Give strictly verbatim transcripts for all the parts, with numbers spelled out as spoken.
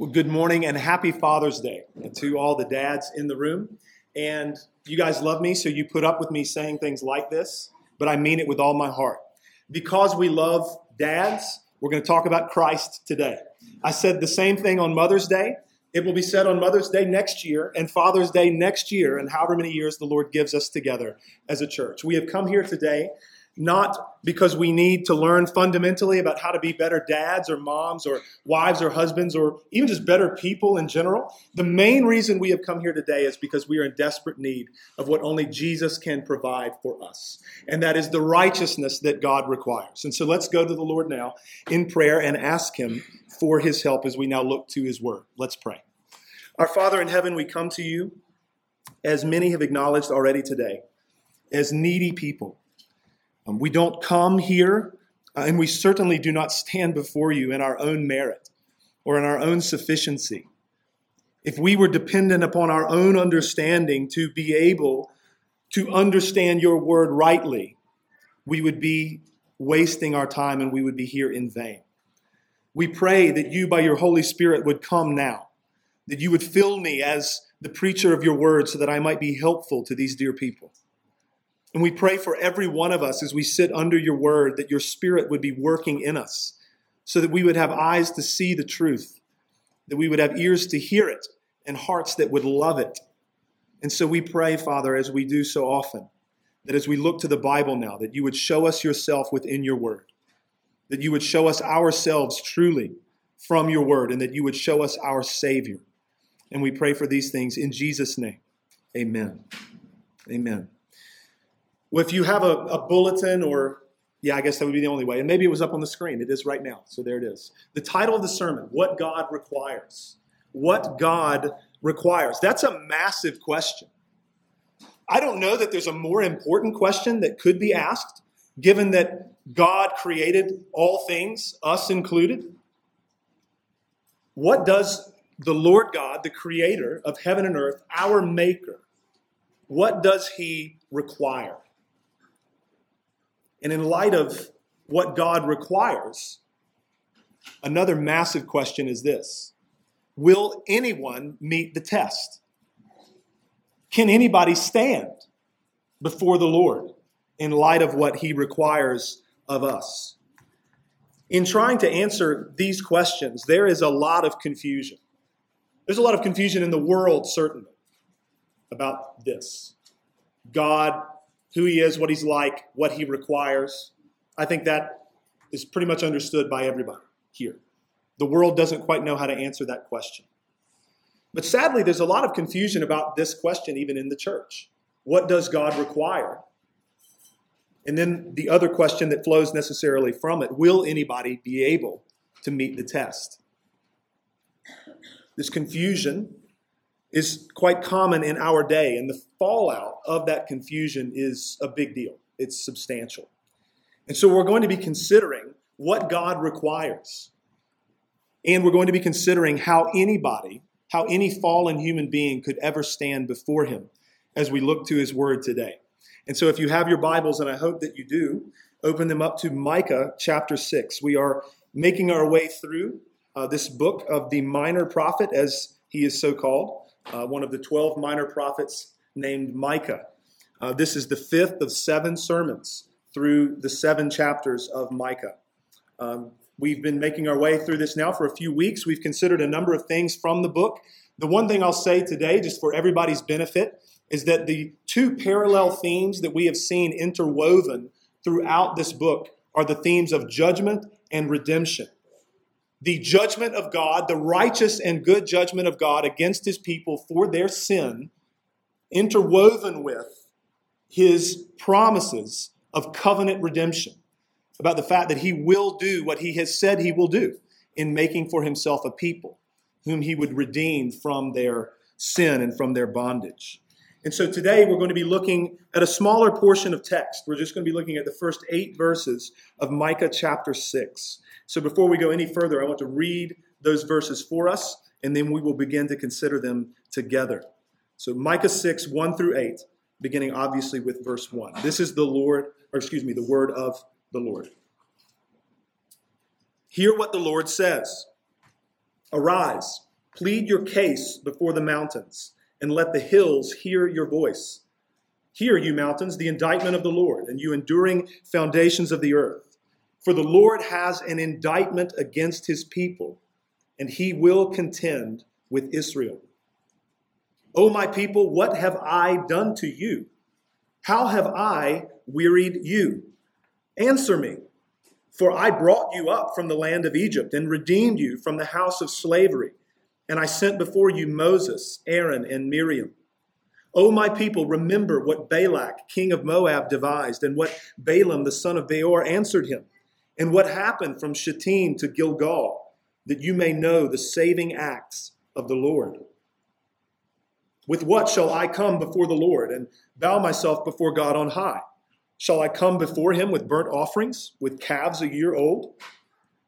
Well, good morning and happy Father's Day to all the dads in the room. And you guys love me, so you put up with me saying things like this, but I mean it with all my heart. Because we love dads, we're going to talk about Christ today. I said the same thing on Mother's Day. It will be said on Mother's Day next year and Father's Day next year and however many years the Lord gives us together as a church. We have come here today not because we need to learn fundamentally about how to be better dads or moms or wives or husbands or even just better people in general. The main reason we have come here today is because we are in desperate need of what only Jesus can provide for us. And that is the righteousness that God requires. And so let's go to the Lord now in prayer and ask him for his help as we now look to his word. Let's pray. Our Father in heaven, we come to you, as many have acknowledged already today, as needy people. Um, we don't come here, uh, and we certainly do not stand before you in our own merit or in our own sufficiency. If we were dependent upon our own understanding to be able to understand your word rightly, we would be wasting our time and we would be here in vain. We pray that you, by your Holy Spirit, would come now, that you would fill me as the preacher of your word so that I might be helpful to these dear people. And we pray for every one of us as we sit under your word that your spirit would be working in us so that we would have eyes to see the truth, that we would have ears to hear it and hearts that would love it. And so we pray, Father, as we do so often, that as we look to the Bible now, that you would show us yourself within your word, that you would show us ourselves truly from your word, and that you would show us our Savior. And we pray for these things in Jesus' name. Amen. Amen. Well, if you have a, a bulletin or, yeah, I guess that would be the only way. And maybe it was up on the screen. It is right now. So there it is. The title of the sermon, What God Requires. What God requires. That's a massive question. I don't know that there's a more important question that could be asked, given that God created all things, us included. What does the Lord God, the creator of heaven and earth, our maker, what does he require? And in light of what God requires, another massive question is this. Will anyone meet the test? Can anybody stand before the Lord in light of what he requires of us? In trying to answer these questions, there is a lot of confusion. There's a lot of confusion in the world, certainly, about this. God, who he is, what he's like, what he requires. I think that is pretty much understood by everybody here. The world doesn't quite know how to answer that question. But sadly, there's a lot of confusion about this question even in the church. What does God require? And then the other question that flows necessarily from it, will anybody be able to meet the test? This confusion is quite common in our day, and the fallout of that confusion is a big deal. It's substantial. And so we're going to be considering what God requires, and we're going to be considering how anybody, how any fallen human being could ever stand before him as we look to his word today. And so if you have your Bibles, and I hope that you do, open them up to Micah chapter six. We are making our way through uh, this book of the minor prophet, as he is so called. Uh, one of the twelve minor prophets named Micah. Uh, this is the fifth of seven sermons through the seven chapters of Micah. Um, we've been making our way through this now for a few weeks. We've considered a number of things from the book. The one thing I'll say today, just for everybody's benefit, is that the two parallel themes that we have seen interwoven throughout this book are the themes of judgment and redemption. The judgment of God, the righteous and good judgment of God against his people for their sin, interwoven with his promises of covenant redemption, about the fact that he will do what he has said he will do in making for himself a people whom he would redeem from their sin and from their bondage. And so today we're going to be looking at a smaller portion of text. We're just going to be looking at the first eight verses of Micah chapter six. So before we go any further, I want to read those verses for us, and then we will begin to consider them together. So Micah six, one through eight, beginning obviously with verse one. This is the Lord, or excuse me, the word of the Lord. Hear what the Lord says. Arise, Plead your case before the mountains, and let the hills hear your voice. Hear, you mountains, the indictment of the Lord, and you enduring foundations of the earth. For the Lord has an indictment against his people, and he will contend with Israel. O my people, what have I done to you? How have I wearied you? Answer me, for I brought you up from the land of Egypt and redeemed you from the house of slavery. And I sent before you Moses, Aaron, and Miriam. O my people, remember what Balak, king of Moab, devised, and what Balaam, the son of Beor, answered him, and what happened from Shittim to Gilgal, that you may know the saving acts of the Lord. With what shall I come before the Lord and bow myself before God on high? Shall I come before him with burnt offerings, with calves a year old?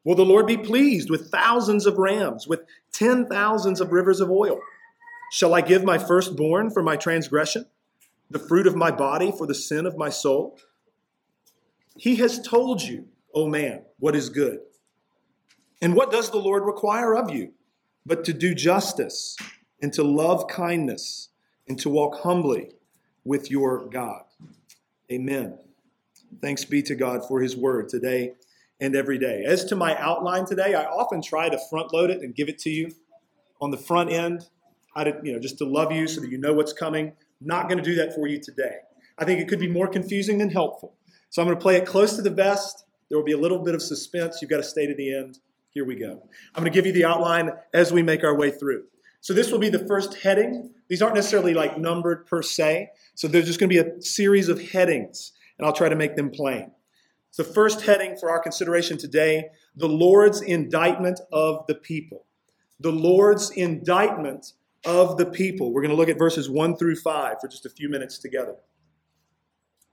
Will the Lord be pleased with thousands of rams, with ten thousands of rivers of oil? Shall I give my firstborn for my transgression, the fruit of my body for the sin of my soul? He has told you, O man, what is good. And what does the Lord require of you, but to do justice and to love kindness and to walk humbly with your God? Amen. Thanks be to God for his word today and every day. As to my outline today, I often try to front load it and give it to you on the front end. I did, you know, just to love you so that you know what's coming. Not going to do that for you today. I think it could be more confusing than helpful. So I'm going to play it close to the vest. There will be a little bit of suspense. You've got to stay to the end. Here we go. I'm going to give you the outline as we make our way through. So this will be the first heading. These aren't necessarily like numbered per se. So there's just going to be a series of headings, and I'll try to make them plain. So the first heading for our consideration today, the Lord's indictment of the people. The Lord's indictment of the people. We're going to look at verses one through five for just a few minutes together.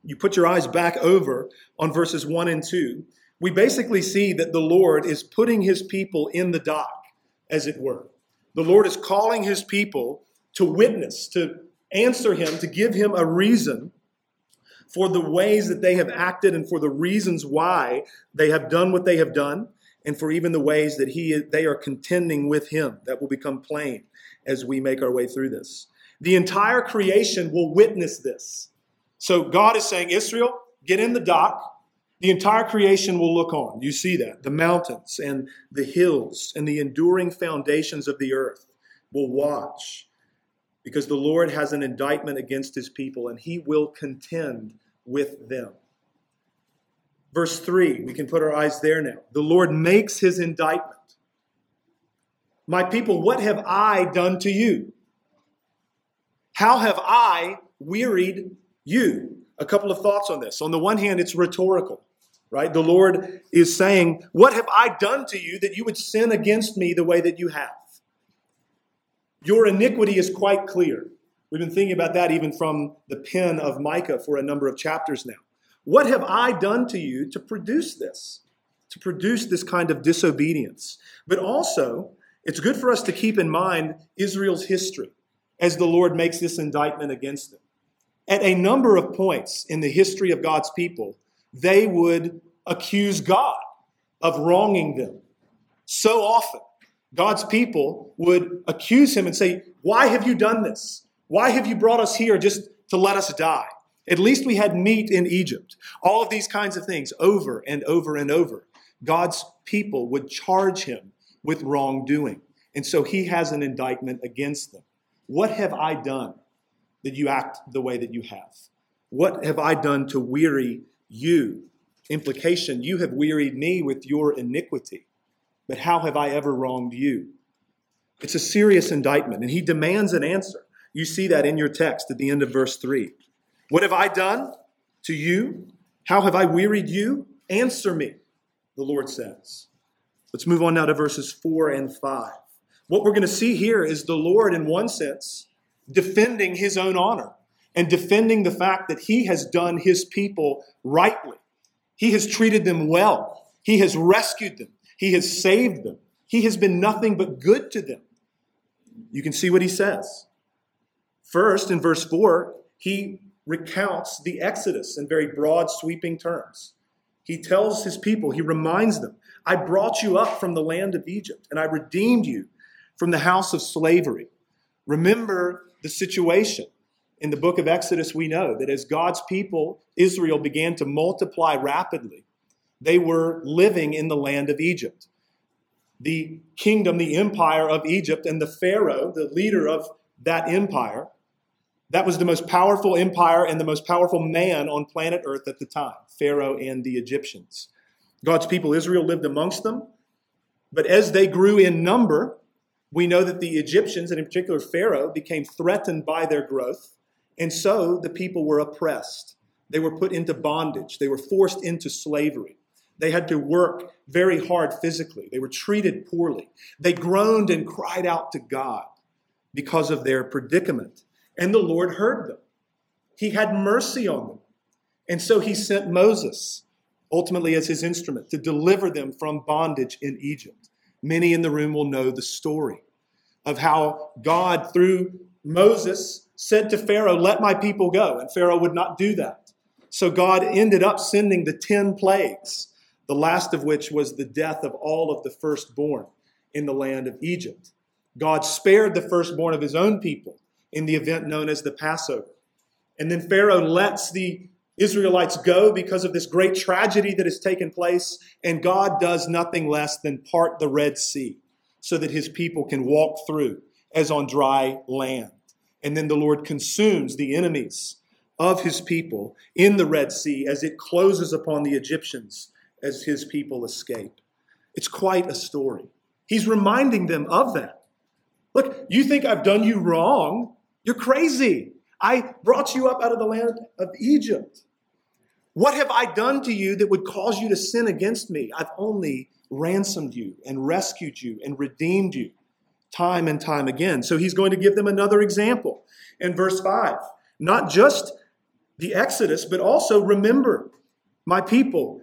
You put your eyes back over on verses one and two. We basically see that the Lord is putting his people in the dock, as it were. The Lord is calling his people to witness, to answer him, to give him a reason for the ways that they have acted and for the reasons why they have done what they have done, and for even the ways that he they are contending with him. That will become plain as we make our way through this. The entire creation will witness this. So God is saying, Israel, get in the dock. The entire creation will look on. You see that. The mountains and the hills and the enduring foundations of the earth will watch, because the Lord has an indictment against his people, and he will contend with them. Verse three, we can put our eyes there now. The Lord makes his indictment. My people, what have I done to you? How have I wearied you? A couple of thoughts on this. On the one hand, it's rhetorical. Right? The Lord is saying, what have I done to you that you would sin against me the way that you have? Your iniquity is quite clear. We've been thinking about that even from the pen of Micah for a number of chapters now. What have I done to you to produce this? To produce this kind of disobedience? But also, it's good for us to keep in mind Israel's history as the Lord makes this indictment against them. At a number of points in the history of God's people, they would accuse God of wronging them. So often, God's people would accuse him and say, why have you done this? Why have you brought us here just to let us die? At least we had meat in Egypt. All of these kinds of things over and over and over. God's people would charge him with wrongdoing. And so he has an indictment against them. What have I done that you act the way that you have? What have I done to weary you? Implication, you have wearied me with your iniquity, but how have I ever wronged you? It's a serious indictment, and he demands an answer. You see that in your text at the end of verse three. What have I done to you? How have I wearied you? Answer me, the Lord says. Let's move on now to verses four and five. What we're going to see here is the Lord, in one sense, defending his own honor and defending the fact that he has done his people rightly. He has treated them well. He has rescued them. He has saved them. He has been nothing but good to them. You can see what he says. First, in verse four, he recounts the Exodus in very broad, sweeping terms. He tells his people, he reminds them, I brought you up from the land of Egypt, and I redeemed you from the house of slavery. Remember the situation. In the book of Exodus, we know that as God's people, Israel, began to multiply rapidly, they were living in the land of Egypt. The kingdom, the empire of Egypt, and the Pharaoh, the leader of that empire, that was the most powerful empire and the most powerful man on planet Earth at the time, Pharaoh and the Egyptians. God's people, Israel, lived amongst them. But as they grew in number, we know that the Egyptians, and in particular Pharaoh, became threatened by their growth. And so the people were oppressed. They were put into bondage. They were forced into slavery. They had to work very hard physically. They were treated poorly. They groaned and cried out to God because of their predicament. And the Lord heard them. He had mercy on them. And so he sent Moses, ultimately as his instrument, to deliver them from bondage in Egypt. Many in the room will know the story of how God, through Moses, said to Pharaoh, "Let my people go." And Pharaoh would not do that. So God ended up sending the ten plagues, the last of which was the death of all of the firstborn in the land of Egypt. God spared the firstborn of his own people in the event known as the Passover. And then Pharaoh lets the Israelites go because of this great tragedy that has taken place, and God does nothing less than part the Red Sea so that his people can walk through as on dry land. And then the Lord consumes the enemies of his people in the Red Sea as it closes upon the Egyptians as his people escape. It's quite a story. He's reminding them of that. Look, you think I've done you wrong? You're crazy. I brought you up out of the land of Egypt. What have I done to you that would cause you to sin against me? I've only ransomed you and rescued you and redeemed you time and time again. So he's going to give them another example in verse five. Not just the Exodus, but also remember my people,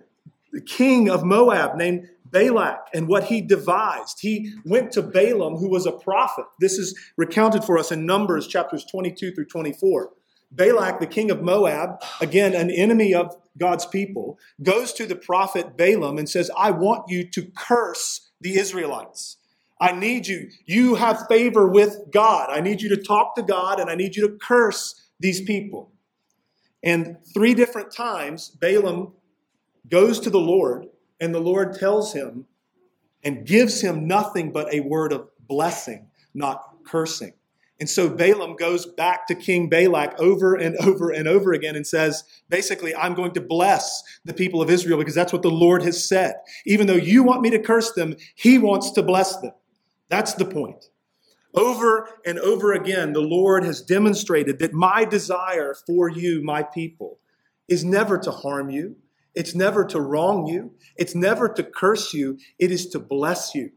the king of Moab named Balak, and what he devised. He went to Balaam, who was a prophet. This is recounted for us in Numbers chapters twenty-two through twenty-four. Balak, the king of Moab, again, an enemy of God's people, goes to the prophet Balaam and says, "I want you to curse the Israelites. I need you. You have favor with God. I need you to talk to God, and I need you to curse these people." And three different times, Balaam goes to the Lord, and the Lord tells him and gives him nothing but a word of blessing, not cursing. And so Balaam goes back to King Balak over and over and over again and says, basically, I'm going to bless the people of Israel because that's what the Lord has said. Even though you want me to curse them, he wants to bless them. That's the point. Over and over again, the Lord has demonstrated that my desire for you, my people, is never to harm you. It's never to wrong you. It's never to curse you. It is to bless you.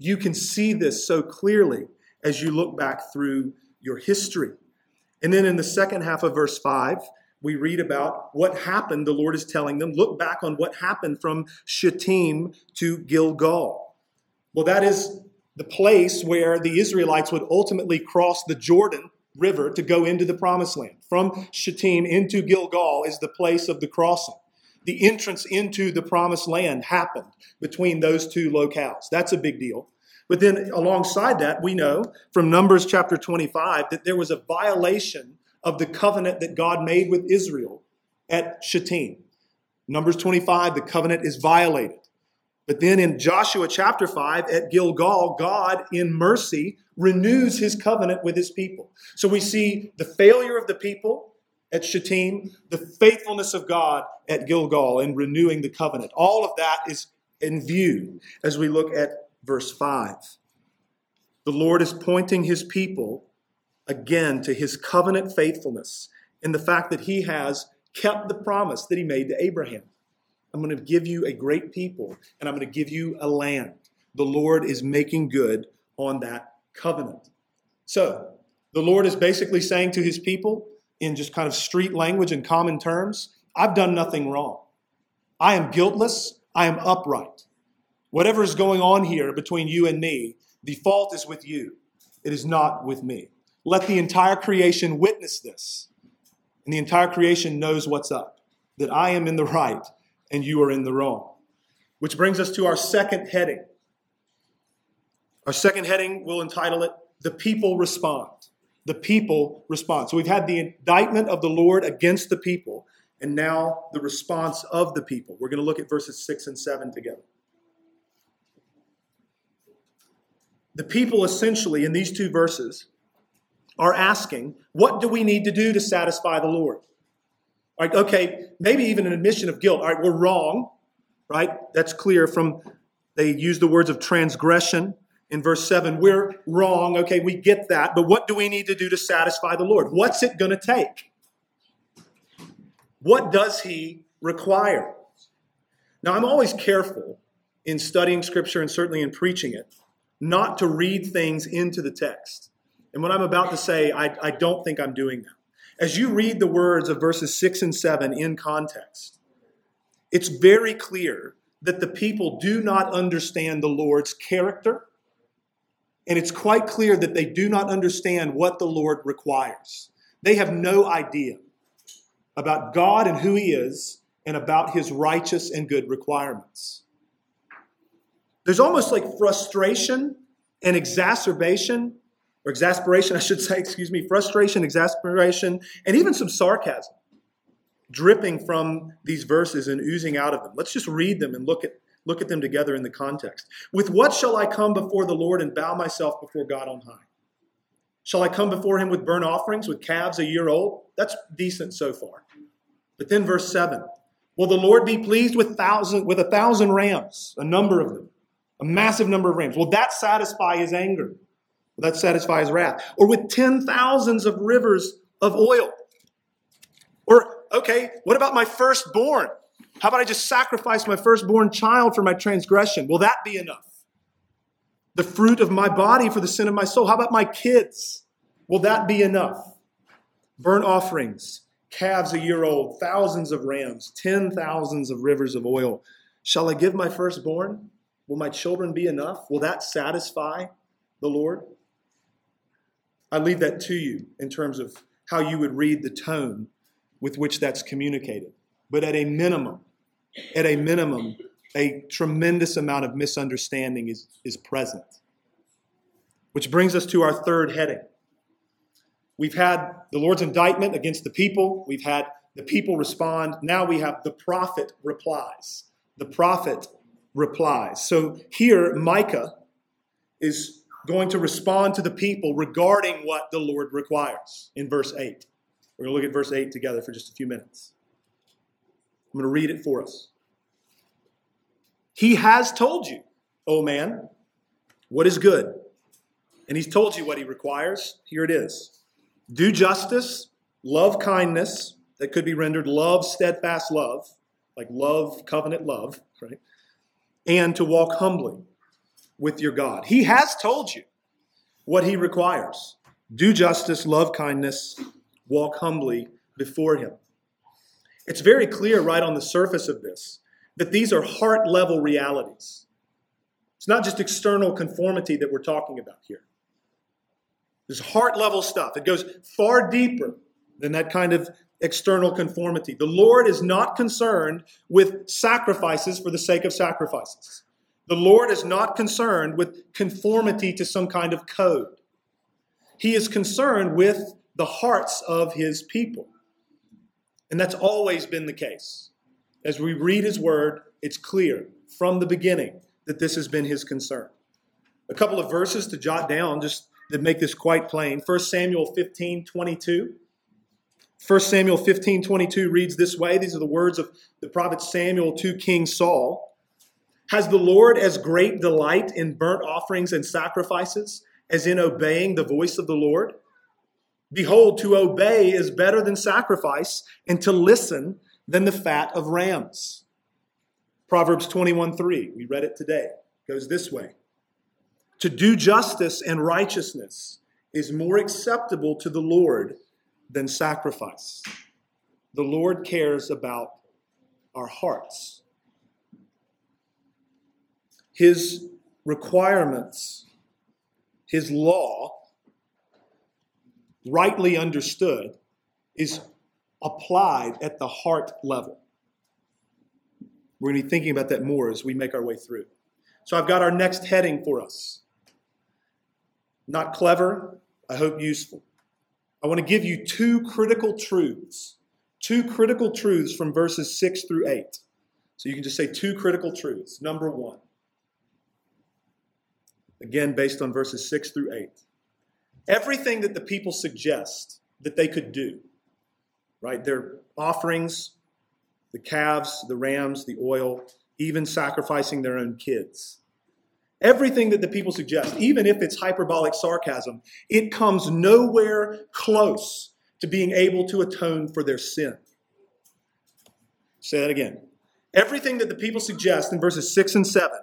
You can see this so clearly as you look back through your history. And then in the second half of verse five, we read about what happened. The Lord is telling them, look back on what happened from Shittim to Gilgal. Well, that is the place where the Israelites would ultimately cross the Jordan River to go into the promised land. From Shittim into Gilgal is the place of the crossing. The entrance into the promised land happened between those two locales. That's a big deal. But then alongside that, we know from Numbers chapter twenty-five that there was a violation of the covenant that God made with Israel at Shittim. Numbers twenty-five, the covenant is violated. But then in Joshua chapter five at Gilgal, God in mercy renews his covenant with his people. So we see the failure of the people at Shittim, the faithfulness of God at Gilgal in renewing the covenant. All of that is in view as we look at verse five. The Lord is pointing his people again to his covenant faithfulness and the fact that he has kept the promise that he made to Abraham. I'm going to give you a great people, and I'm going to give you a land. The Lord is making good on that covenant. So the Lord is basically saying to his people, in just kind of street language and common terms, I've done nothing wrong. I am guiltless. I am upright. Whatever is going on here between you and me, the fault is with you. It is not with me. Let the entire creation witness this. And the entire creation knows what's up, that I am in the right and you are in the wrong. Which brings us to our second heading. Our second heading, we'll entitle it, The People Respond. The people respond. So we've had the indictment of the Lord against the people, and now the response of the people. We're going to look at verses six and seven together. The people essentially in these two verses are asking, what do we need to do to satisfy the Lord? All right, okay, maybe even an admission of guilt. All right, we're wrong, right? That's clear from, they use the words of transgression in verse seven. We're wrong, okay, we get that. But what do we need to do to satisfy the Lord? What's it going to take? What does he require? Now, I'm always careful in studying Scripture and certainly in preaching it, not to read things into the text. And what I'm about to say, I, I don't think I'm doing that. As you read the words of verses six and seven in context, it's very clear that the people do not understand the Lord's character, and it's quite clear that they do not understand what the Lord requires. They have no idea about God and who he is and about his righteous and good requirements. There's almost like frustration and exacerbation, or exasperation, I should say, excuse me, frustration, exasperation, and even some sarcasm dripping from these verses and oozing out of them. Let's just read them and look at look at them together in the context. With what shall I come before the Lord and bow myself before God on high? Shall I come before him with burnt offerings, with calves a year old? That's decent so far. But then verse seven, will the Lord be pleased with thousand with a thousand rams, a number of them? A massive number of rams. Will that satisfy his anger? Will that satisfy his wrath? Or with ten thousands of rivers of oil? Or, okay, what about my firstborn? How about I just sacrifice my firstborn child for my transgression? Will that be enough? The fruit of my body for the sin of my soul. How about my kids? Will that be enough? Burnt offerings, calves a year old, thousands of rams, ten thousands of rivers of oil. Shall I give my firstborn? Will my children be enough? Will that satisfy the Lord? I leave that to you in terms of how you would read the tone with which that's communicated. But at a minimum, at a minimum, a tremendous amount of misunderstanding is, is present. Which brings us to our third heading. We've had the Lord's indictment against the people. We've had the people respond. Now we have the prophet replies. The prophet replies. replies. So here, Micah is going to respond to the people regarding what the Lord requires in verse eight. We're going to look at verse eight together for just a few minutes. I'm going to read it for us. He has told you, O man, what is good. And he's told you what he requires. Here it is. Do justice, love kindness, that could be rendered love, steadfast love, like love, covenant love, right? And to walk humbly with your God. He has told you what he requires. Do justice, love kindness, walk humbly before him. It's very clear right on the surface of this that these are heart-level realities. It's not just external conformity that we're talking about here. There's heart-level stuff. It goes far deeper than that kind of external conformity. The Lord is not concerned with sacrifices for the sake of sacrifices. The Lord is not concerned with conformity to some kind of code. He is concerned with the hearts of his people. And that's always been the case. As we read his word, it's clear from the beginning that this has been his concern. A couple of verses to jot down just that make this quite plain. First Samuel fifteen twenty-two. First Samuel fifteen twenty-two reads this way. These are the words of the prophet Samuel to King Saul. Has the Lord as great delight in burnt offerings and sacrifices as in obeying the voice of the Lord? Behold, to obey is better than sacrifice, and to listen than the fat of rams. Proverbs twenty-one three, we read it today, goes this way. To do justice and righteousness is more acceptable to the Lord than sacrifice. The Lord cares about our hearts. His requirements, his law, rightly understood, is applied at the heart level. We're going to be thinking about that more as we make our way through. So I've got our next heading for us. Not clever, I hope useful. I want to give you two critical truths. Two critical truths from verses six through eight. So you can just say two critical truths. Number one, again, based on verses six through eight. Everything that the people suggest that they could do, right? Their offerings, the calves, the rams, the oil, even sacrificing their own kids. Everything that the people suggest, even if it's hyperbolic sarcasm, it comes nowhere close to being able to atone for their sin. Say that again. Everything that the people suggest in verses six and seven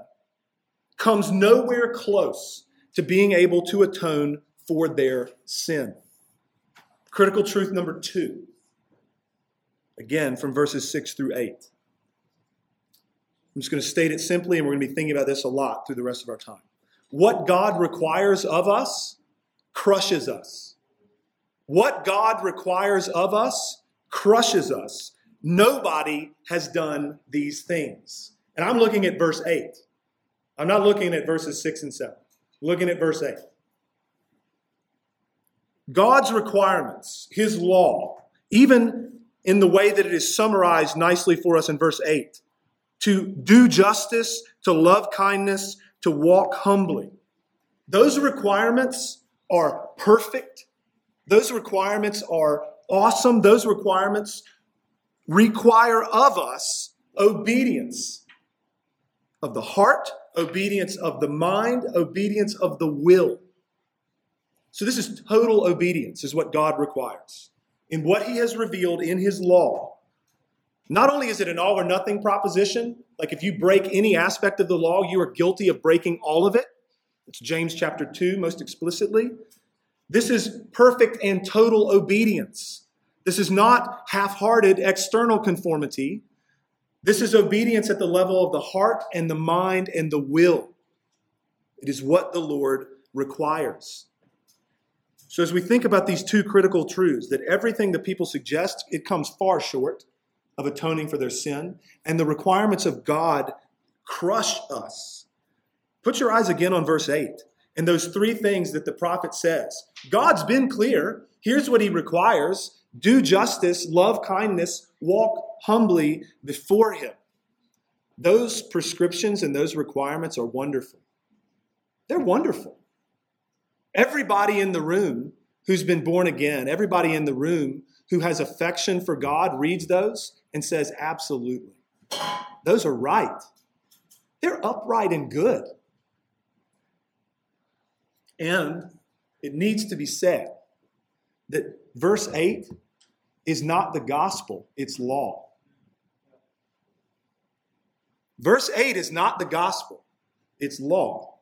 comes nowhere close to being able to atone for their sin. Critical truth number two, again, from verses six through eight. I'm just going to state it simply, and we're going to be thinking about this a lot through the rest of our time. What God requires of us crushes us. What God requires of us crushes us. Nobody has done these things. And I'm looking at verse eight. I'm not looking at verses six and seven. I'm looking at verse eight. God's requirements, his law, even in the way that it is summarized nicely for us in verse eight, to do justice, to love kindness, to walk humbly. Those requirements are perfect. Those requirements are awesome. Those requirements require of us obedience of the heart, obedience of the mind, obedience of the will. So this is total obedience is what God requires. In what he has revealed in his law, not only is it an all or nothing proposition, like if you break any aspect of the law, you are guilty of breaking all of it. It's James chapter two most explicitly. This is perfect and total obedience. This is not half-hearted external conformity. This is obedience at the level of the heart and the mind and the will. It is what the Lord requires. So as we think about these two critical truths, that everything the people suggest, it comes far short of atoning for their sin, and the requirements of God crush us. Put your eyes again on verse eight and those three things that the prophet says. God's been clear. Here's what he requires. Do justice, love kindness, walk humbly before him. Those prescriptions and those requirements are wonderful. They're wonderful. Everybody in the room who's been born again, everybody in the room who has affection for God reads those and says, absolutely. Those are right. They're upright and good. And it needs to be said that verse eight is not the gospel, it's law. Verse eight is not the gospel, it's law.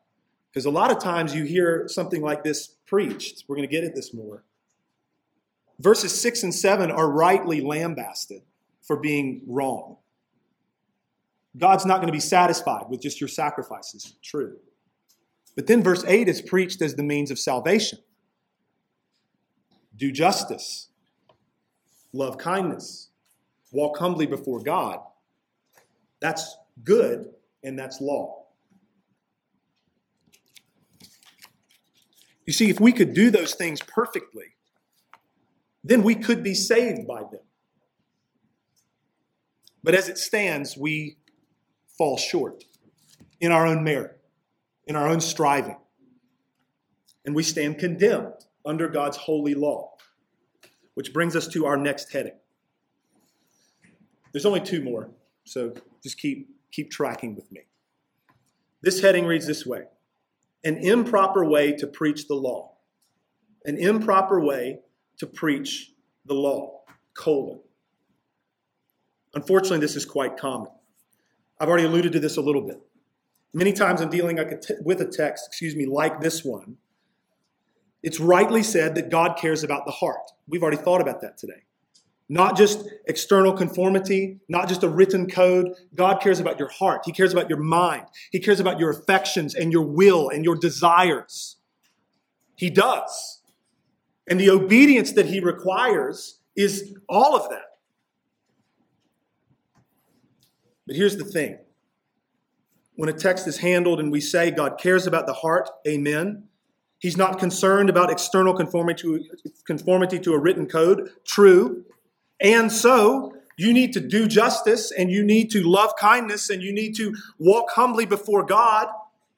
Because a lot of times you hear something like this preached. We're going to get at this more. Verses six and seven are rightly lambasted for being wrong. God's not going to be satisfied with just your sacrifices. True. But then verse eight is preached as the means of salvation. Do justice. Love kindness. Walk humbly before God. That's good and that's law. You see, if we could do those things perfectly, then we could be saved by them. But as it stands, we fall short in our own merit, in our own striving. And we stand condemned under God's holy law, which brings us to our next heading. There's only two more, so just keep, keep tracking with me. This heading reads this way. An improper way to preach the law. An improper way to preach the law, colon. Unfortunately, this is quite common. I've already alluded to this a little bit. Many times I'm dealing with a text, excuse me, like this one. It's rightly said that God cares about the heart. We've already thought about that today. Not just external conformity, not just a written code. God cares about your heart. He cares about your mind. He cares about your affections and your will and your desires. He does. And the obedience that he requires is all of that. But here's the thing. When a text is handled and we say God cares about the heart, amen, He's not concerned about external conformity to, conformity to a written code. True. And so you need to do justice, and you need to love kindness, and you need to walk humbly before God.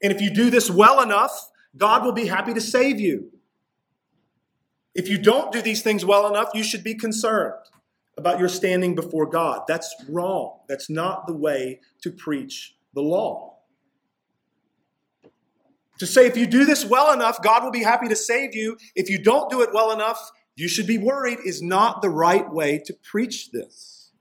And if you do this well enough, God will be happy to save you. If you don't do these things well enough, you should be concerned about your standing before God. That's wrong. That's not the way to preach the law. To say, if you do this well enough, God will be happy to save you. If you don't do it well enough, you should be worried, is not the right way to preach this.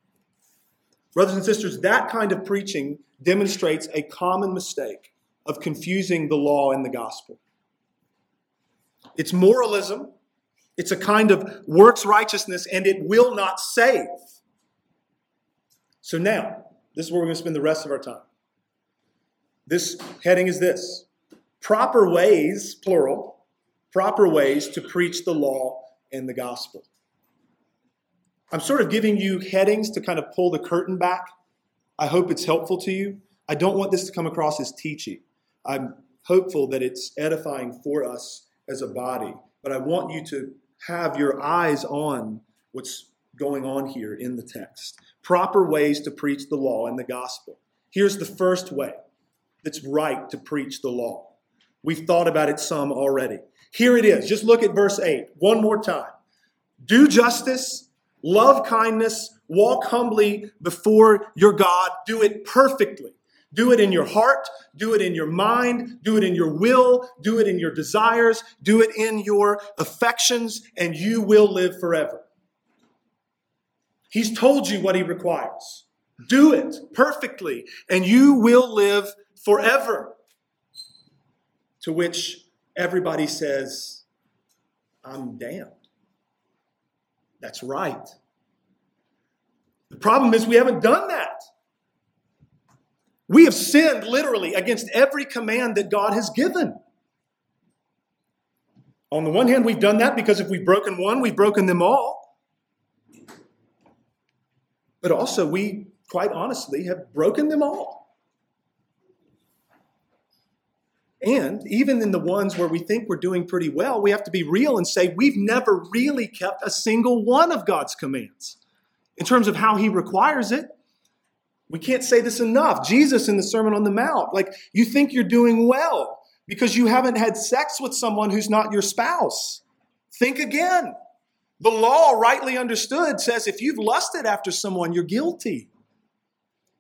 Brothers and sisters, that kind of preaching demonstrates a common mistake of confusing the law and the gospel. It's moralism. It's a kind of works righteousness, and it will not save. So now, this is where we're going to spend the rest of our time. This heading is this: proper ways, plural, proper ways to preach the law and the gospel. I'm sort of giving you headings to kind of pull the curtain back. I hope it's helpful to you. I don't want this to come across as teaching. I'm hopeful that it's edifying for us as a body. But I want you to have your eyes on what's going on here in the text. Proper ways to preach the law and the gospel. Here's the first way that's right to preach the law. We've thought about it some already. Here it is. Just look at verse eight one more time. Do justice, love kindness, walk humbly before your God. Do it perfectly. Do it in your heart. Do it in your mind. Do it in your will. Do it in your desires. Do it in your affections, and you will live forever. He's told you what he requires. Do it perfectly, and you will live forever. To which everybody says, I'm damned. That's right. The problem is we haven't done that. We have sinned literally against every command that God has given. On the one hand, we've done that because if we've broken one, we've broken them all. But also, we quite honestly have broken them all. And even in the ones where we think we're doing pretty well, we have to be real and say we've never really kept a single one of God's commands in terms of how he requires it. We can't say this enough. Jesus in the Sermon on the Mount, like, you think you're doing well because you haven't had sex with someone who's not your spouse. Think again. The law, rightly understood, says if you've lusted after someone, you're guilty.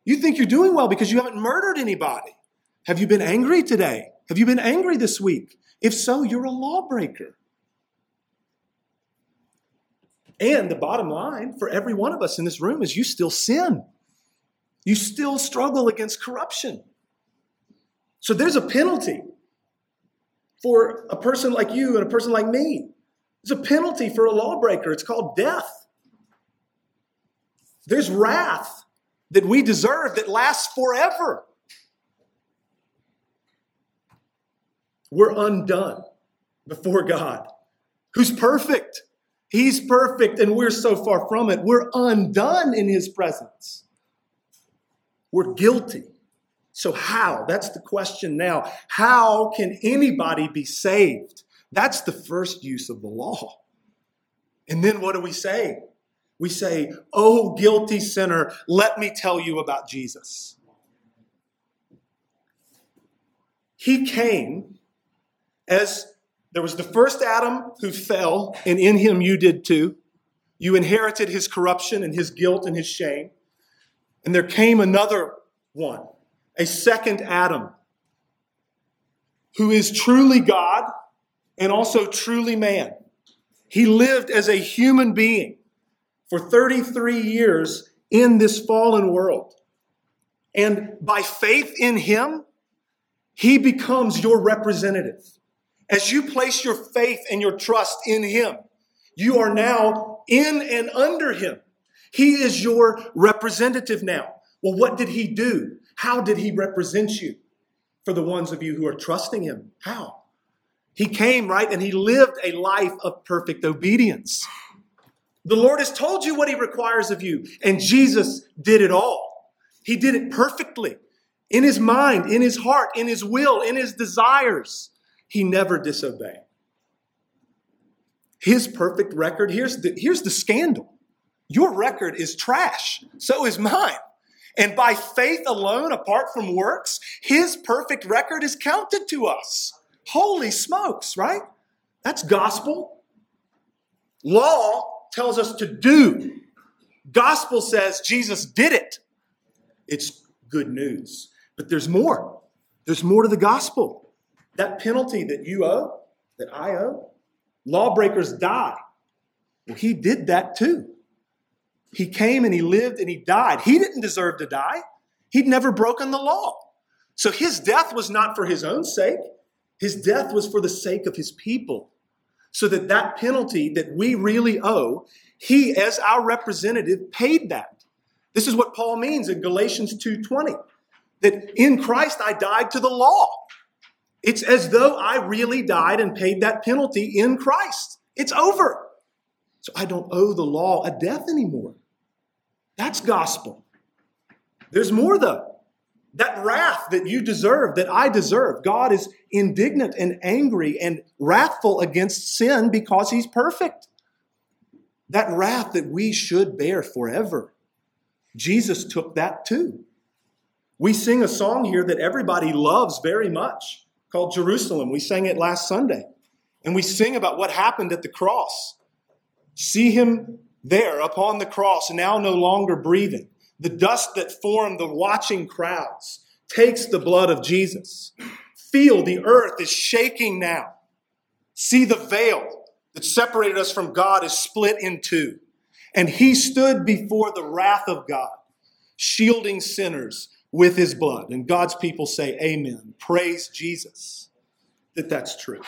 You think you're doing well because you haven't murdered anybody. Have you been angry today? Have you been angry this week? If so, you're a lawbreaker. And the bottom line for every one of us in this room is you still sin. You still struggle against corruption. So there's a penalty for a person like you and a person like me. There's a penalty for a lawbreaker. It's called death. There's wrath that we deserve that lasts forever. We're undone before God, who's perfect. He's perfect, and we're so far from it. We're undone in his presence. We're guilty. So how? That's the question now. How can anybody be saved? That's the first use of the law. And then what do we say? We say, oh, guilty sinner, let me tell you about Jesus. He came as there was the first Adam who fell, and in him you did too. You inherited his corruption and his guilt and his shame. And there came another one, a second Adam, who is truly God and also truly man. He lived as a human being for thirty-three years in this fallen world. And by faith in him, he becomes your representative. As you place your faith and your trust in him, you are now in and under him. He is your representative now. Well, what did he do? How did he represent you? For the ones of you who are trusting him, how? He came, right? And he lived a life of perfect obedience. The Lord has told you what he requires of you, and Jesus did it all. He did it perfectly in his mind, in his heart, in his will, in his desires. He never disobeyed. his perfect record. Here's the, here's the scandal. Your record is trash. So is mine. And by faith alone, apart from works, his perfect record is counted to us. Holy smokes, right? That's gospel. Law tells us to do. Gospel says Jesus did it. It's good news. But there's more. There's more to the gospel. That penalty that you owe, that I owe, lawbreakers die. Well, he did that too. He came and he lived and he died. He didn't deserve to die. He'd never broken the law. So his death was not for his own sake. His death was for the sake of his people. So that that penalty that we really owe, he as our representative paid that. This is what Paul means in Galatians two twenty. That in Christ I died to the law. It's as though I really died and paid that penalty in Christ. It's over. So I don't owe the law a death anymore. That's gospel. There's more though. That wrath that you deserve, that I deserve. God is indignant and angry and wrathful against sin because he's perfect. That wrath that we should bear forever. Jesus took that too. We sing a song here that everybody loves very much called Jerusalem. We sang it last Sunday. And we sing about what happened at the cross. See him there upon the cross, now no longer breathing. The dust that formed the watching crowds takes the blood of Jesus. Feel the earth is shaking now. See the veil that separated us from God is split in two. And he stood before the wrath of God, shielding sinners with his blood. And God's people say, amen. Praise Jesus that that's true.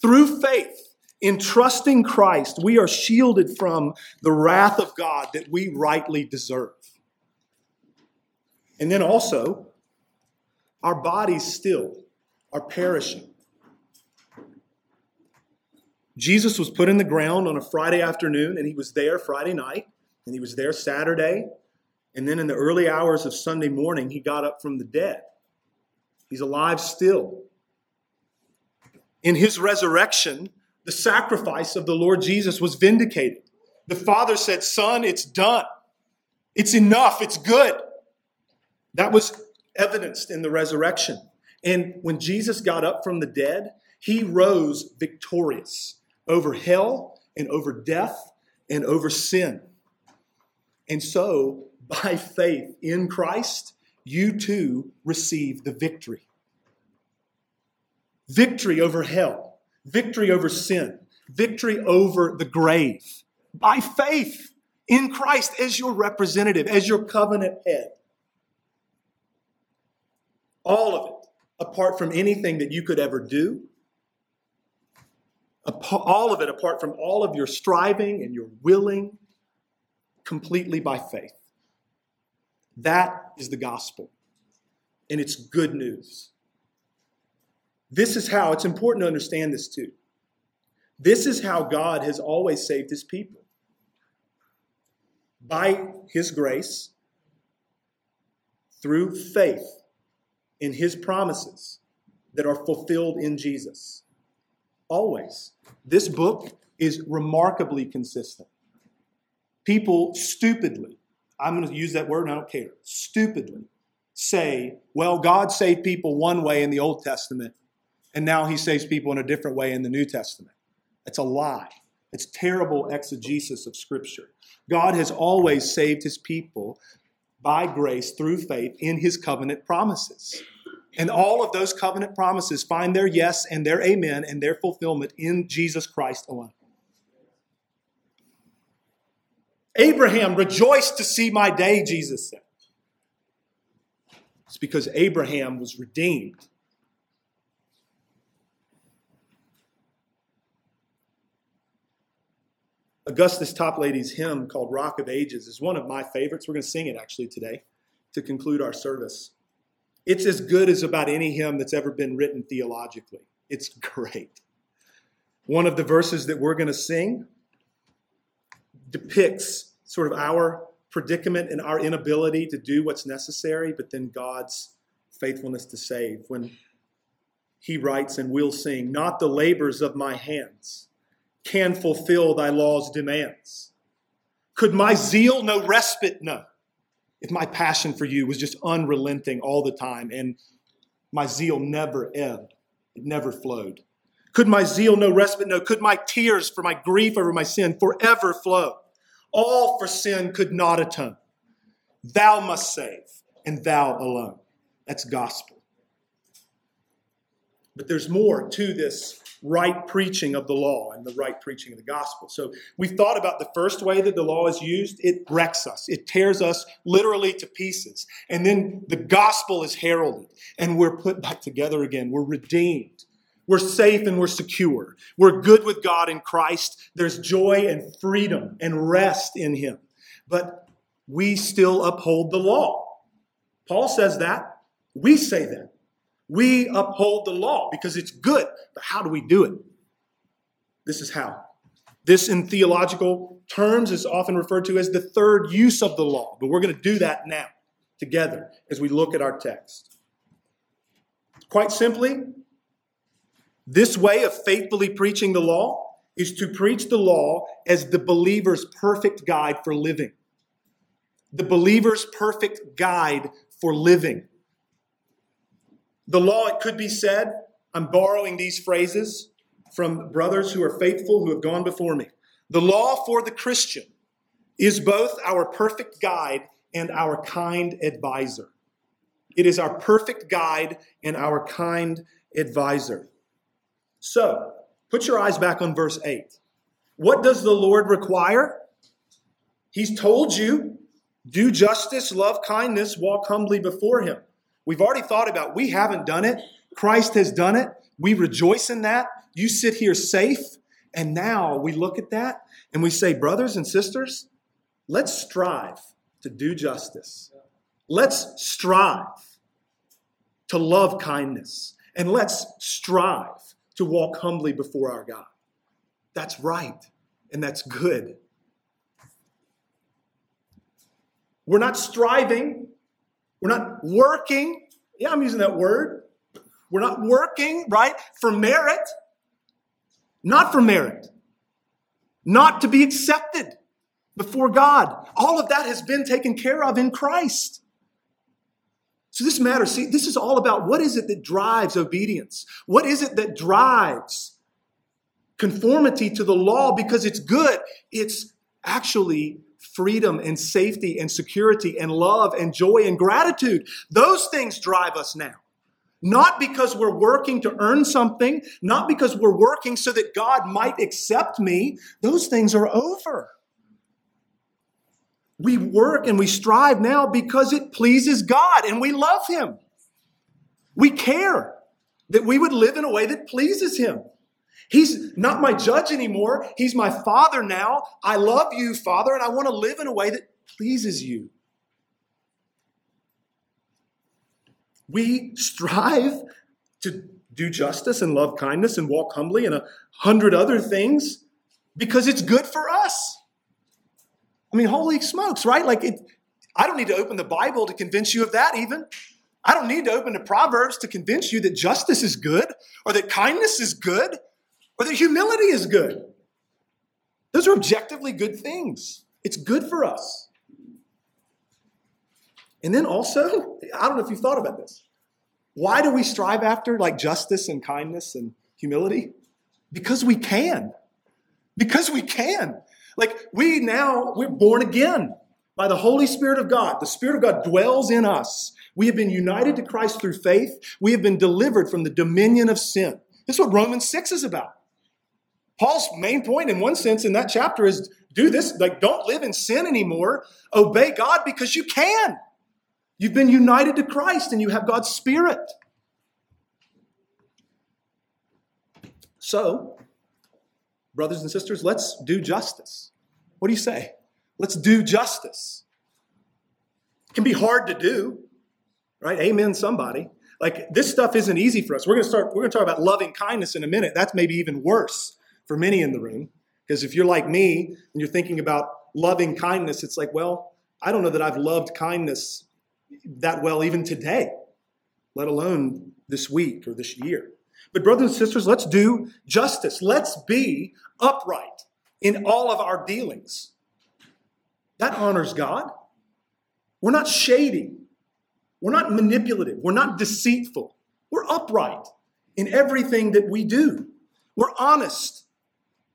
Through faith in trusting Christ, we are shielded from the wrath of God that we rightly deserve. And then also, our bodies still are perishing. Jesus was put in the ground on a Friday afternoon, and he was there Friday night, and he was there Saturday. And then in the early hours of Sunday morning, he got up from the dead. He's alive still. In his resurrection, the sacrifice of the Lord Jesus was vindicated. The Father said, Son, it's done. It's enough. It's good. That was evidenced in the resurrection. And when Jesus got up from the dead, he rose victorious over hell and over death and over sin. And so, by faith in Christ, you too receive the victory. Victory over hell, victory over sin, victory over the grave. By faith in Christ as your representative, as your covenant head. All of it, apart from anything that you could ever do. All of it, apart from all of your striving and your willing, completely by faith. That is the gospel, and it's good news. This is how, it's important to understand this too. This is how God has always saved his people. By his grace, through faith in his promises that are fulfilled in Jesus. Always. This book is remarkably consistent. People stupidly, I'm going to use that word and I don't care, stupidly say, well, God saved people one way in the Old Testament, and now he saves people in a different way in the New Testament. That's a lie. It's terrible exegesis of Scripture. God has always saved his people by grace through faith in his covenant promises. And all of those covenant promises find their yes and their amen and their fulfillment in Jesus Christ alone. Abraham rejoiced to see my day, Jesus said. It's because Abraham was redeemed. Augustus Toplady's hymn called Rock of Ages is one of my favorites. We're going to sing it actually today to conclude our service. It's as good as about any hymn that's ever been written theologically. It's great. One of the verses that we're going to sing depicts sort of our predicament and our inability to do what's necessary, but then God's faithfulness to save. When he writes, and we'll sing, not the labors of my hands can fulfill thy law's demands? Could my zeal no respite? No. If my passion for you was just unrelenting all the time and my zeal never ebbed, it never flowed. Could my zeal no respite? No. Could my tears for my grief over my sin forever flow? All for sin could not atone. Thou must save, and thou alone. That's gospel. But there's more to this right preaching of the law and the right preaching of the gospel. So we've thought about the first way that the law is used. It wrecks us. It tears us literally to pieces. And then the gospel is heralded, and we're put back together again. We're redeemed. We're safe and we're secure. We're good with God in Christ. There's joy and freedom and rest in him. But we still uphold the law. Paul says that. We say that. We uphold the law because it's good. But how do we do it? This is how. This, in theological terms, is often referred to as the third use of the law. But we're going to do that now together as we look at our text. Quite simply, this way of faithfully preaching the law is to preach the law as the believer's perfect guide for living. The believer's perfect guide for living. The law, it could be said, I'm borrowing these phrases from brothers who are faithful, who have gone before me. The law for the Christian is both our perfect guide and our kind advisor. It is our perfect guide and our kind advisor. So, put your eyes back on verse eight. What does the Lord require? He's told you, do justice, love kindness, walk humbly before him. We've already thought about, we haven't done it. Christ has done it. We rejoice in that. You sit here safe. And now we look at that and we say, brothers and sisters, let's strive to do justice. Let's strive to love kindness. And let's strive to walk humbly before our God. That's right. And that's good. We're not striving. We're not working. Yeah, I'm using that word. We're not working, right? For merit. Not for merit. Not to be accepted before God. All of that has been taken care of in Christ. So this matters. See, this is all about what is it that drives obedience? What is it that drives conformity to the law because it's good? It's actually freedom and safety and security and love and joy and gratitude. Those things drive us now. Not because we're working to earn something, not because we're working so that God might accept me. Those things are over. We work and we strive now because it pleases God and we love him. We care that we would live in a way that pleases him. He's not my judge anymore. He's my father now. I love you, Father, and I want to live in a way that pleases you. We strive to do justice and love kindness and walk humbly and a hundred other things because it's good for us. I mean, holy smokes, right? Like, it, I don't need to open the Bible to convince you of that even. I don't need to open the Proverbs to convince you that justice is good or that kindness is good. Or that humility is good. Those are objectively good things. It's good for us. And then also, I don't know if you've thought about this. Why do we strive after like justice and kindness and humility? Because we can. Because we can. Like we now, we're born again by the Holy Spirit of God. The Spirit of God dwells in us. We have been united to Christ through faith. We have been delivered from the dominion of sin. This is what Romans six is about. Paul's main point in one sense in that chapter is do this, like don't live in sin anymore. Obey God because you can. You've been united to Christ and you have God's Spirit. So, brothers and sisters, let's do justice. What do you say? Let's do justice. It can be hard to do, right? Amen, somebody. Like this stuff isn't easy for us. We're going to start, we're going to talk about loving kindness in a minute. That's maybe even worse for many in the room. Because if you're like me and you're thinking about loving kindness, it's like, well, I don't know that I've loved kindness that well even today, let alone this week or this year. But brothers and sisters, let's do justice. Let's be upright in all of our dealings. That honors God. We're not shady. We're not manipulative. We're not deceitful. We're upright in everything that we do. We're honest.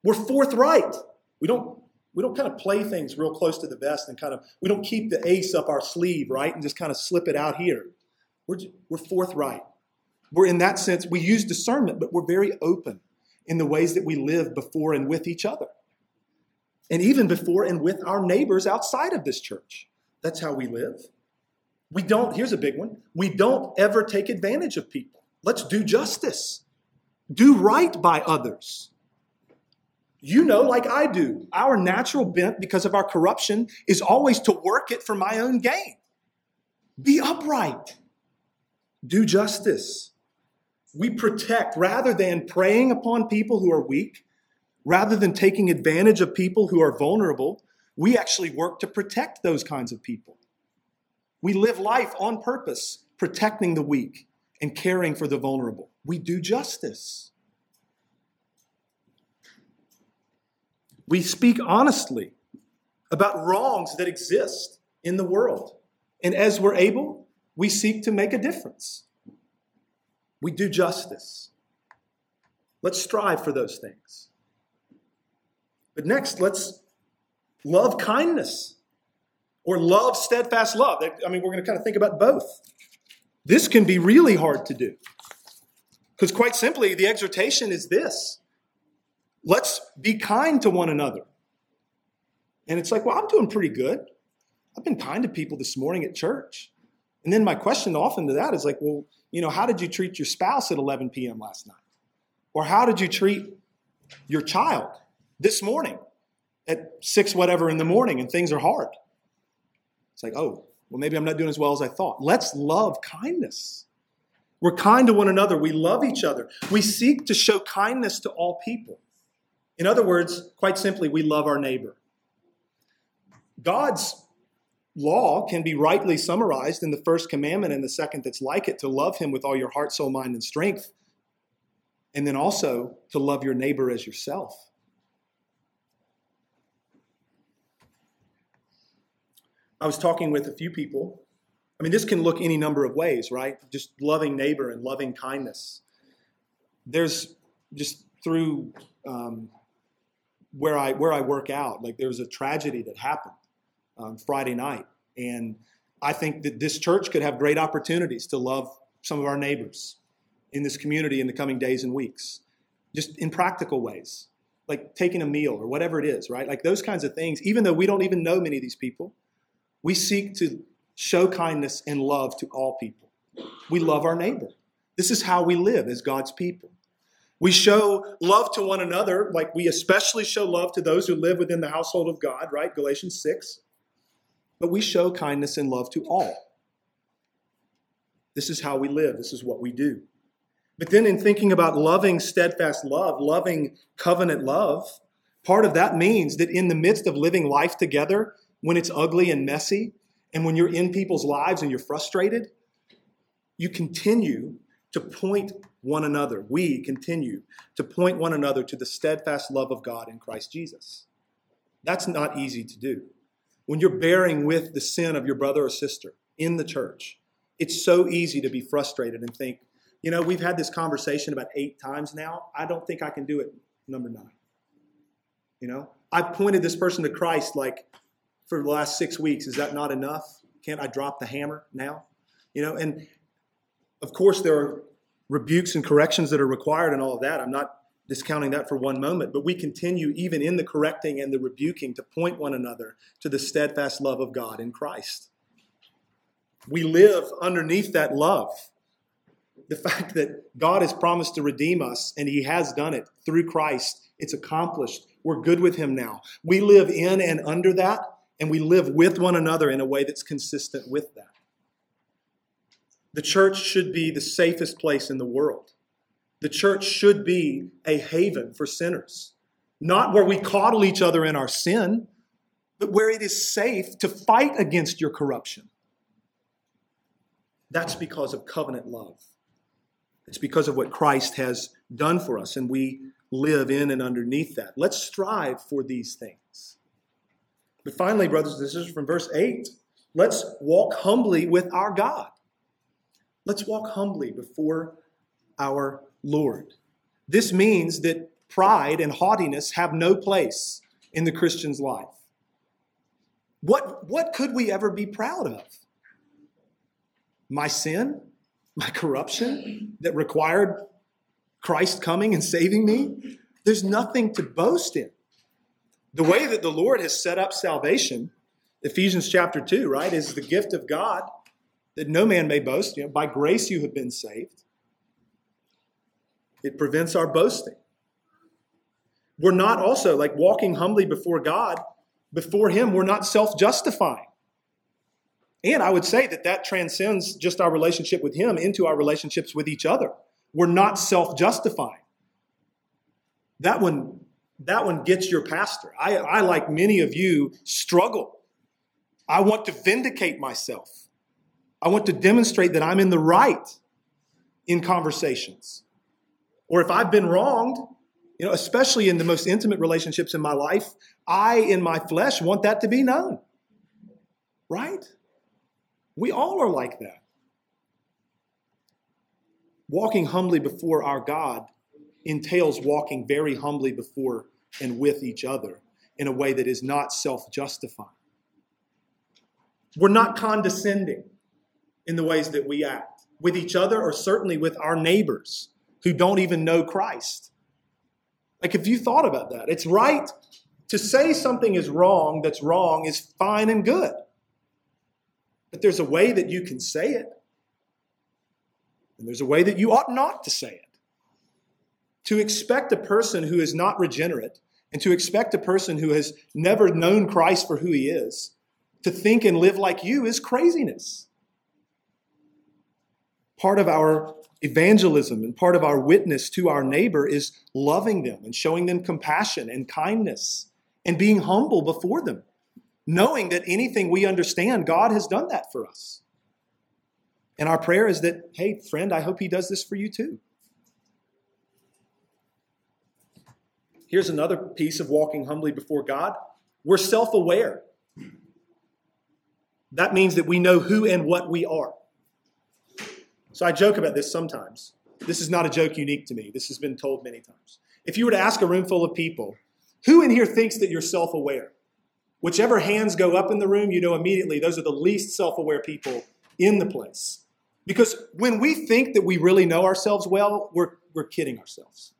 We're forthright. We don't we don't kind of play things real close to the vest and kind of, we don't keep the ace up our sleeve, right? And just kind of slip it out here. We're, we're forthright. We're in that sense, we use discernment, but we're very open in the ways that we live before and with each other. And even before and with our neighbors outside of this church. That's how we live. We don't, here's a big one, we don't ever take advantage of people. Let's do justice. Do right by others. You know, like I do, our natural bent because of our corruption is always to work it for my own gain. Be upright. Do justice. We protect rather than preying upon people who are weak, rather than taking advantage of people who are vulnerable. We actually work to protect those kinds of people. We live life on purpose, protecting the weak and caring for the vulnerable. We do justice. We speak honestly about wrongs that exist in the world. And as we're able, we seek to make a difference. We do justice. Let's strive for those things. But next, let's love kindness or love steadfast love. I mean, we're going to kind of think about both. This can be really hard to do because quite simply, the exhortation is this. Let's be kind to one another. And it's like, well, I'm doing pretty good. I've been kind to people this morning at church. And then my question often to that is like, well, you know, how did you treat your spouse at eleven p.m. last night? Or how did you treat your child this morning at six whatever in the morning and things are hard? It's like, oh, well, maybe I'm not doing as well as I thought. Let's love kindness. We're kind to one another. We love each other. We seek to show kindness to all people. In other words, quite simply, we love our neighbor. God's law can be rightly summarized in the first commandment and the second that's like it, to love him with all your heart, soul, mind, and strength. And then also to love your neighbor as yourself. I was talking with a few people. I mean, this can look any number of ways, right? Just loving neighbor and loving kindness. There's just through um, where I where I work out, like there was a tragedy that happened um, Friday night. And I think that this church could have great opportunities to love some of our neighbors in this community in the coming days and weeks, just in practical ways, like taking a meal or whatever it is, right? Like those kinds of things, even though we don't even know many of these people, we seek to show kindness and love to all people. We love our neighbor. This is how we live as God's people. We show love to one another, like we especially show love to those who live within the household of God, right? Galatians six. But we show kindness and love to all. This is how we live. This is what we do. But then in thinking about loving steadfast love, loving covenant love, part of that means that in the midst of living life together, when it's ugly and messy, and when you're in people's lives and you're frustrated, you continue to point one another. We continue to point one another to the steadfast love of God in Christ Jesus. That's not easy to do. When you're bearing with the sin of your brother or sister in the church, it's so easy to be frustrated and think, you know, we've had this conversation about eight times now. I don't think I can do it number nine. You know, I pointed this person to Christ like, for the last six weeks, is that not enough? Can't I drop the hammer now? You know, and of course there are rebukes and corrections that are required and all of that. I'm not discounting that for one moment, but we continue even in the correcting and the rebuking to point one another to the steadfast love of God in Christ. We live underneath that love. The fact that God has promised to redeem us and he has done it through Christ. It's accomplished. We're good with him now. We live in and under that. And we live with one another in a way that's consistent with that. The church should be the safest place in the world. The church should be a haven for sinners. Not where we coddle each other in our sin, but where it is safe to fight against your corruption. That's because of covenant love. It's because of what Christ has done for us, and we live in and underneath that. Let's strive for these things. But finally, brothers and sisters, from verse eight, let's walk humbly with our God. Let's walk humbly before our Lord. This means that pride and haughtiness have no place in the Christian's life. What, what could we ever be proud of? My sin? My corruption that required Christ coming and saving me? There's nothing to boast in. The way that the Lord has set up salvation, Ephesians chapter two, right, is the gift of God that no man may boast. You know, by grace you have been saved. It prevents our boasting. We're not also, like walking humbly before God, before Him, we're not self-justifying. And I would say that that transcends just our relationship with Him into our relationships with each other. We're not self-justifying. That one, that one gets your pastor. I, I, like many of you, struggle. I want to vindicate myself. I want to demonstrate that I'm in the right in conversations. Or if I've been wronged, you know, especially in the most intimate relationships in my life, I, in my flesh, want that to be known. Right? We all are like that. Walking humbly before our God entails walking very humbly before and with each other in a way that is not self-justifying. We're not condescending in the ways that we act with each other, or certainly with our neighbors who don't even know Christ. Like, if you thought about that, it's right to say something is wrong that's wrong is fine and good. But there's a way that you can say it, and there's a way that you ought not to say it. To expect a person who is not regenerate, and to expect a person who has never known Christ for who he is, to think and live like you is craziness. Part of our evangelism and part of our witness to our neighbor is loving them and showing them compassion and kindness and being humble before them, knowing that anything we understand, God has done that for us. And our prayer is that, hey, friend, I hope He does this for you too. Here's another piece of walking humbly before God. We're self-aware. That means that we know who and what we are. So I joke about this sometimes. This is not a joke unique to me. This has been told many times. If you were to ask a room full of people, who in here thinks that you're self-aware? Whichever hands go up in the room, you know immediately those are the least self-aware people in the place. Because when we think that we really know ourselves well, we're, we're kidding ourselves.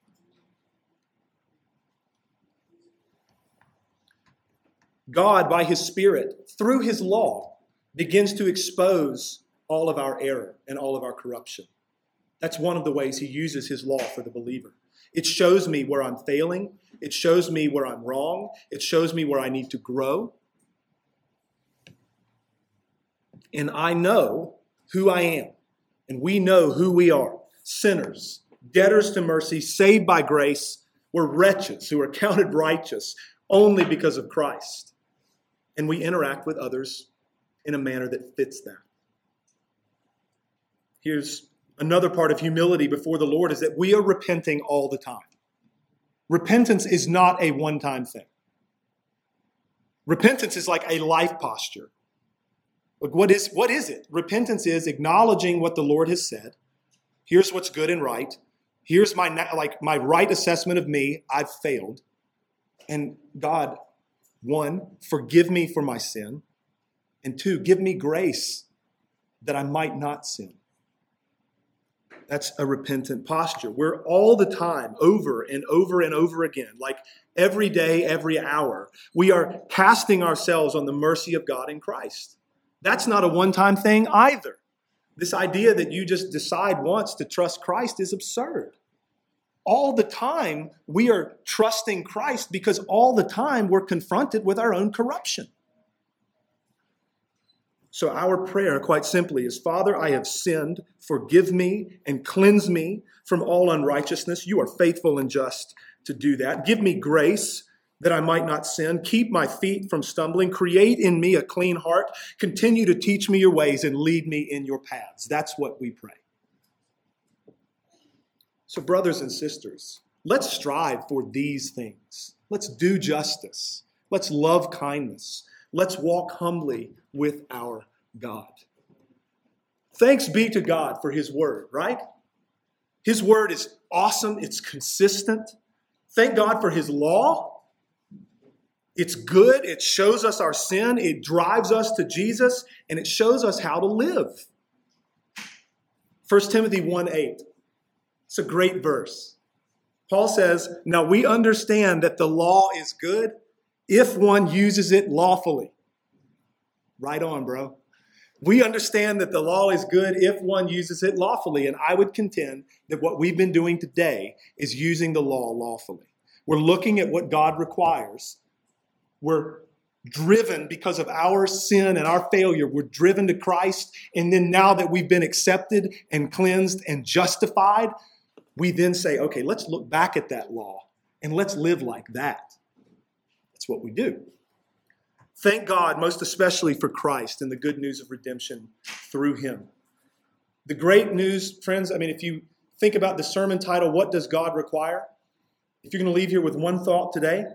God, by His Spirit, through His law, begins to expose all of our error and all of our corruption. That's one of the ways He uses His law for the believer. It shows me where I'm failing. It shows me where I'm wrong. It shows me where I need to grow. And I know who I am. And we know who we are. Sinners, debtors to mercy, saved by grace. We're wretches who are counted righteous only because of Christ. And we interact with others in a manner that fits that. Here's another part of humility before the Lord is that we are repenting all the time. Repentance is not a one-time thing. Repentance is like a life posture. Like what is, what is it? Repentance is acknowledging what the Lord has said. Here's what's good and right. Here's my like my right assessment of me. I've failed. And God, one, forgive me for my sin. And two, give me grace that I might not sin. That's a repentant posture. We're all the time, over and over and over again, like every day, every hour, we are casting ourselves on the mercy of God in Christ. That's not a one-time thing either. This idea that you just decide once to trust Christ is absurd. All the time, we are trusting Christ because all the time we're confronted with our own corruption. So our prayer, quite simply, is, Father, I have sinned. Forgive me and cleanse me from all unrighteousness. You are faithful and just to do that. Give me grace that I might not sin. Keep my feet from stumbling. Create in me a clean heart. Continue to teach me your ways and lead me in your paths. That's what we pray. So brothers and sisters, let's strive for these things. Let's do justice. Let's love kindness. Let's walk humbly with our God. Thanks be to God for his word, right? His word is awesome. It's consistent. Thank God for his law. It's good. It shows us our sin. It drives us to Jesus, and it shows us how to live. First Timothy one eight. It's a great verse. Paul says, now we understand that the law is good if one uses it lawfully. Right on, bro. We understand that the law is good if one uses it lawfully. And I would contend that what we've been doing today is using the law lawfully. We're looking at what God requires. We're driven because of our sin and our failure. We're driven to Christ. And then now that we've been accepted and cleansed and justified, we then say, okay, let's look back at that law and let's live like that. That's what we do. Thank God, most especially for Christ and the good news of redemption through him. The great news, friends, I mean, if you think about the sermon title, What Does God Require? If you're going to leave here with one thought today,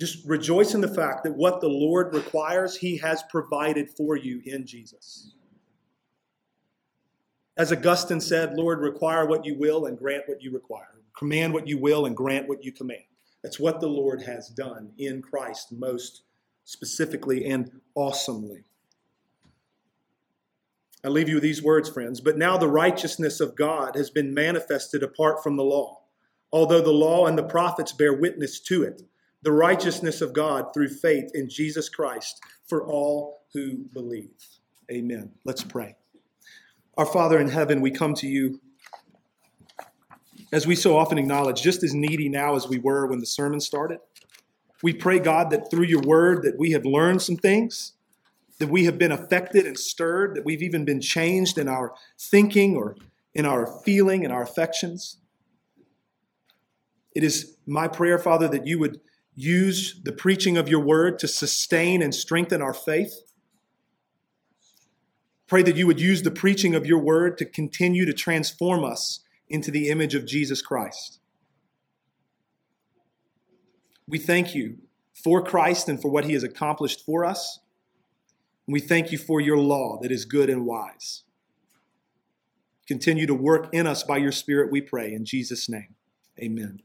just rejoice in the fact that what the Lord requires, he has provided for you in Jesus. As Augustine said, Lord, require what you will and grant what you require. Command what you will and grant what you command. That's what the Lord has done in Christ most specifically and awesomely. I leave you with these words, friends. But now the righteousness of God has been manifested apart from the law, although the law and the prophets bear witness to it, the righteousness of God through faith in Jesus Christ for all who believe. Amen. Let's pray. Our Father in heaven, we come to you, as we so often acknowledge, just as needy now as we were when the sermon started. We pray, God, that through your word that we have learned some things, that we have been affected and stirred, that we've even been changed in our thinking or in our feeling and our affections. It is my prayer, Father, that you would use the preaching of your word to sustain and strengthen our faith. Pray that you would use the preaching of your word to continue to transform us into the image of Jesus Christ. We thank you for Christ and for what he has accomplished for us. We thank you for your law that is good and wise. Continue to work in us by your Spirit, we pray, in Jesus' name. Amen.